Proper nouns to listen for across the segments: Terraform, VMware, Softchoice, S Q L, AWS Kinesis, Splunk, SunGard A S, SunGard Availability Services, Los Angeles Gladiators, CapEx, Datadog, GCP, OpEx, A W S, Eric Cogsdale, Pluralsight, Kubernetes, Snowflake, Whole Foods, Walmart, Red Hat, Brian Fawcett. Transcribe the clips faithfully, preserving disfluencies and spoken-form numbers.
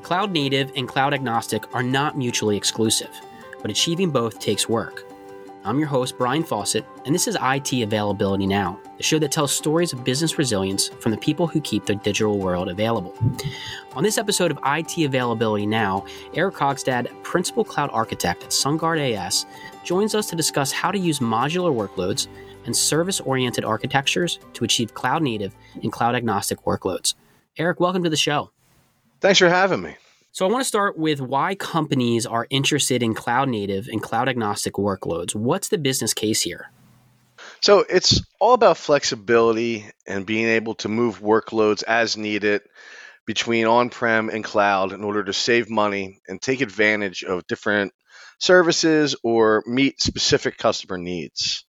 Cloud native and cloud agnostic are not mutually exclusive, but achieving both takes work. I'm your host, Brian Fawcett, and this is I T Availability Now, the show that tells stories of business resilience from the people who keep their digital world available. On this episode of I T Availability Now, Eric Cogsdale, Principal Cloud Architect at SunGard A S, joins us to discuss how to use modular workloads and service-oriented architectures to achieve cloud-native and cloud-agnostic workloads. Eric, welcome to the show. Thanks for having me. So I want to start with why companies are interested in cloud-native and cloud-agnostic workloads. What's the business case here? So it's all about flexibility and being able to move workloads as needed between on-prem and cloud in order to save money and take advantage of different services or meet specific customer needs.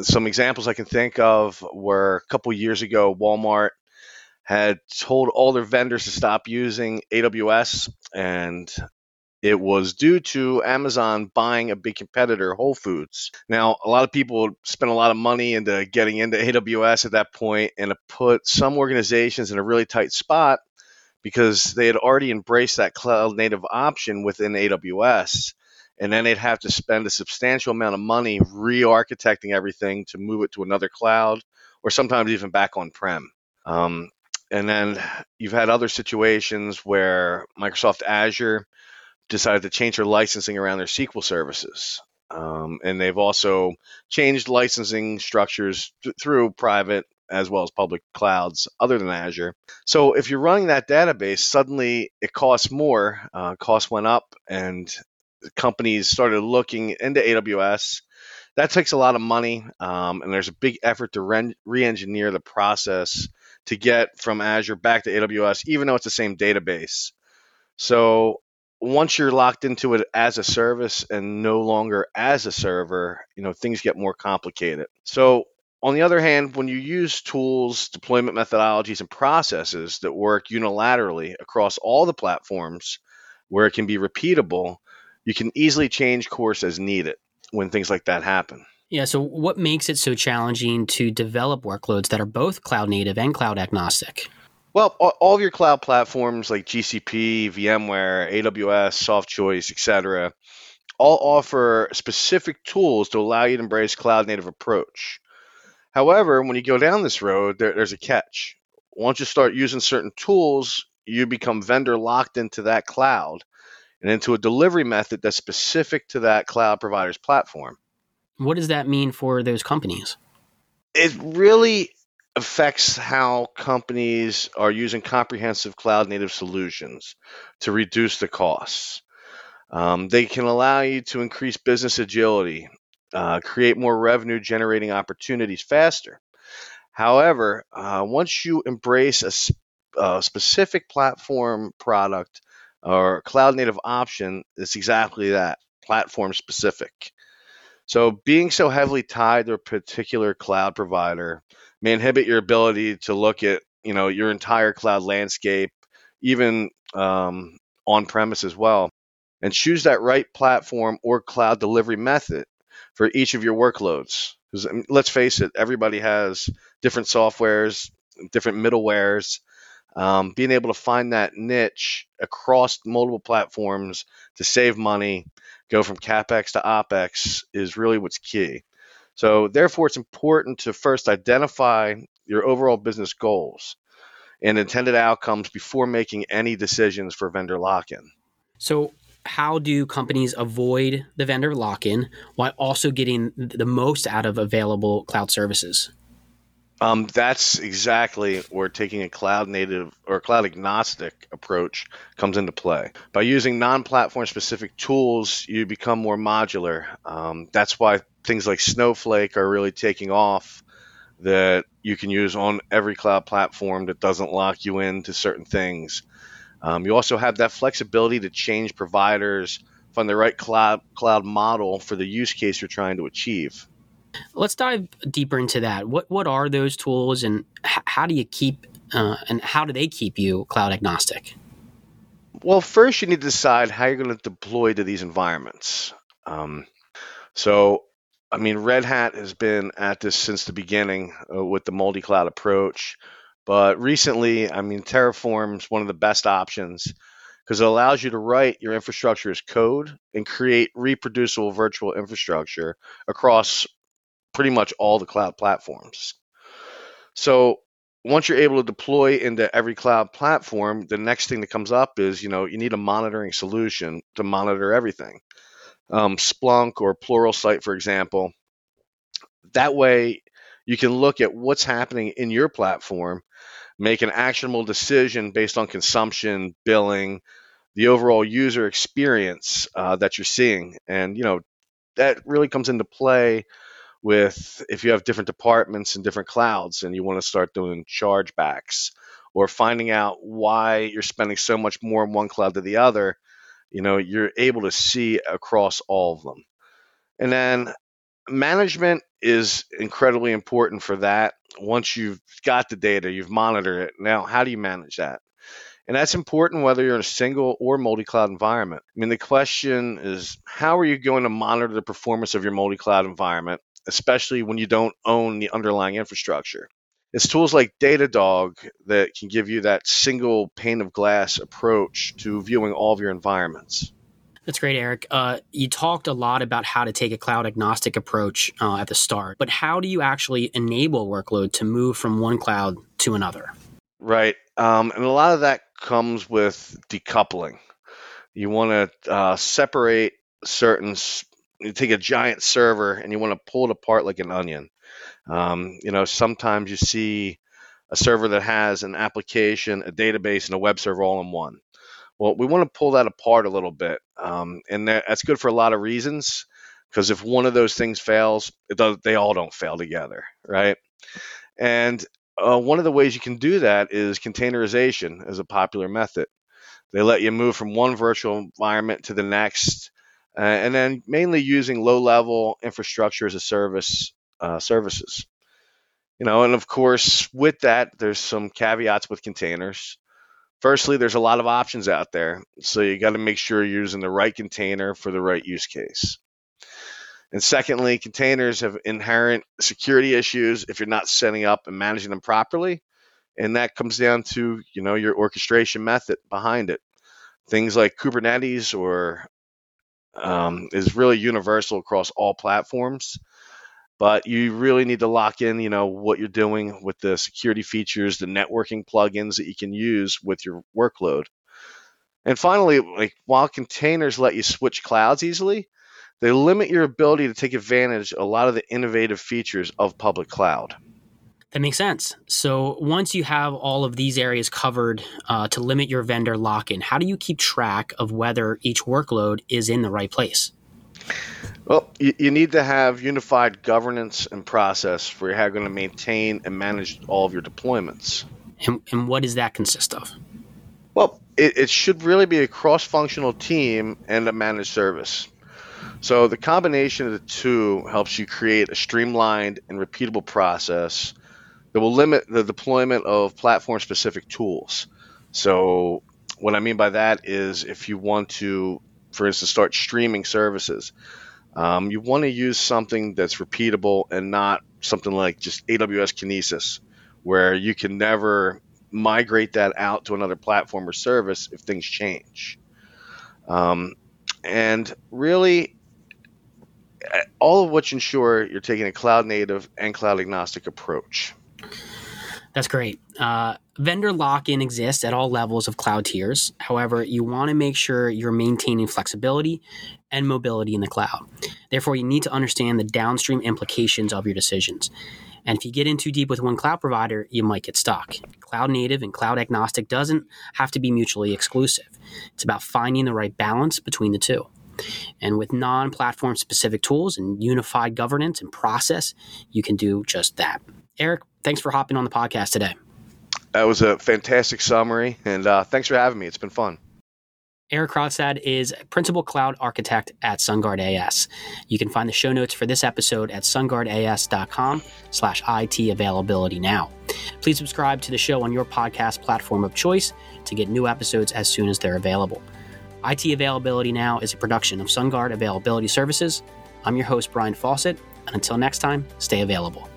Some examples I can think of were a couple years ago, Walmart had told all their vendors to stop using A W S, and it was due to Amazon buying a big competitor, Whole Foods. Now, a lot of people spent a lot of money into getting into A W S at that point, and it put some organizations in a really tight spot because they had already embraced that cloud-native option within A W S, and then they'd have to spend a substantial amount of money re-architecting everything to move it to another cloud, or sometimes even back on-prem. Um, And then you've had other situations where Microsoft Azure decided to change their licensing around their S Q L services. Um, and they've also changed licensing structures th- through private as well as public clouds other than Azure. So if you're running that database, suddenly it costs more. Uh, costs went up and companies started looking into A W S. That takes a lot of money, um, and there's a big effort to re- re-engineer the process to get from Azure back to A W S, even though it's the same database. So once you're locked into it as a service and no longer as a server, you know, things get more complicated. So on the other hand, when you use tools, deployment methodologies, and processes that work unilaterally across all the platforms where it can be repeatable, you can easily change course as needed when things like that happen. Yeah, so what makes it so challenging to develop workloads that are both cloud-native and cloud-agnostic? Well, all of your cloud platforms like G C P, VMware, A W S, Softchoice, et cetera, all offer specific tools to allow you to embrace cloud-native approach. However, when you go down this road, there, there's a catch. Once you start using certain tools, you become vendor locked into that cloud and into a delivery method that's specific to that cloud provider's platform. What does that mean for those companies? It really affects how companies are using comprehensive cloud-native solutions to reduce the costs. Um, they can allow you to increase business agility, uh, create more revenue-generating opportunities faster. However, uh, once you embrace a, sp- a specific platform product or cloud-native option, it's exactly that, platform-specific. So being so heavily tied to a particular cloud provider may inhibit your ability to look at, you know, your entire cloud landscape, even um, on-premise as well, and choose that right platform or cloud delivery method for each of your workloads. Because I mean, let's face it, everybody has different softwares, different middlewares. Um, being able to find that niche across multiple platforms to save money, go from CapEx to OpEx is really what's key. So therefore, it's important to first identify your overall business goals and intended outcomes before making any decisions for vendor lock-in. So how do companies avoid the vendor lock-in while also getting the most out of available cloud services? Um, that's exactly where taking a cloud-native or cloud-agnostic approach comes into play. By using non-platform-specific tools, you become more modular. Um, that's why things like Snowflake are really taking off, that you can use on every cloud platform that doesn't lock you into certain things. Um, you also have that flexibility to change providers, find the right cloud cloud model for the use case you're trying to achieve. Let's dive deeper into that. What what are those tools, and h- how do you keep uh, and how do they keep you cloud agnostic? Well, first you need to decide how you're going to deploy to these environments. Um, so, I mean, Red Hat has been at this since the beginning uh, with the multi-cloud approach, but recently, I mean, Terraform is one of the best options because it allows you to write your infrastructure as code and create reproducible virtual infrastructure across pretty much all the cloud platforms. So once you're able to deploy into every cloud platform, the next thing that comes up is, you know, you need a monitoring solution to monitor everything. Um, Splunk or Pluralsight, for example. That way you can look at what's happening in your platform, make an actionable decision based on consumption, billing, the overall user experience uh, that you're seeing. And, you know, that really comes into play with if you have different departments and different clouds and you want to start doing chargebacks or finding out why you're spending so much more in one cloud than the other. You know, you're able to see across all of them. And then management is incredibly important for that. Once you've got the data, you've monitored it. Now, how do you manage that? And that's important whether you're in a single or multi-cloud environment. I mean, the question is, how are you going to monitor the performance of your multi-cloud environment, especially when you don't own the underlying infrastructure? It's tools like Datadog that can give you that single pane of glass approach to viewing all of your environments. That's great, Eric. Uh, you talked a lot about how to take a cloud agnostic approach uh, at the start, but how do you actually enable workload to move from one cloud to another? Right. Um, and a lot of that comes with decoupling. You want to uh, separate certain, you take a giant server and you want to pull it apart like an onion. Um, you know, sometimes you see a server that has an application, a database, and a web server all in one. Well, we want to pull that apart a little bit, um, and that, that's good for a lot of reasons, because if one of those things fails, it does, they all don't fail together, right? And uh, one of the ways you can do that is containerization is a popular method. They let you move from one virtual environment to the next, uh, and then mainly using low-level infrastructure as a service uh, services. You know, and of course, with that, there's some caveats with containers. Firstly, there's a lot of options out there, so you got to make sure you're using the right container for the right use case. And secondly, containers have inherent security issues if you're not setting up and managing them properly, and that comes down to, you know, your orchestration method behind it. Things like Kubernetes or um, is really universal across all platforms, but you really need to lock in, you know, what you're doing with the security features, the networking plugins that you can use with your workload. And finally, like while containers let you switch clouds easily, they limit your ability to take advantage of a lot of the innovative features of public cloud. That makes sense. So once you have all of these areas covered uh, to limit your vendor lock-in, how do you keep track of whether each workload is in the right place? Well, you, you need to have unified governance and process for how you're going to maintain and manage all of your deployments. And, and what does that consist of? Well, it, it should really be a cross-functional team and a managed service. So the combination of the two helps you create a streamlined and repeatable process that will limit the deployment of platform-specific tools. So what I mean by that is if you want to, for instance, start streaming services, um, you want to use something that's repeatable and not something like just A W S Kinesis, where you can never migrate that out to another platform or service if things change. Um, and really, all of which ensure you're taking a cloud-native and cloud-agnostic approach. That's great. Uh, vendor lock-in exists at all levels of cloud tiers. However, you want to make sure you're maintaining flexibility and mobility in the cloud. Therefore, you need to understand the downstream implications of your decisions. And if you get in too deep with one cloud provider, you might get stuck. Cloud native and cloud agnostic doesn't have to be mutually exclusive. It's about finding the right balance between the two. And with non-platform specific tools and unified governance and process, you can do just that. Eric, thanks for hopping on the podcast today. That was a fantastic summary, and uh, thanks for having me. It's been fun. Eric Cogsdale is Principal Cloud Architect at SunGard A S. You can find the show notes for this episode at sungardas.com slash IT availability now. Please subscribe to the show on your podcast platform of choice to get new episodes as soon as they're available. I T Availability Now is a production of SunGard Availability Services. I'm your host, Brian Fawcett, and until next time, stay available.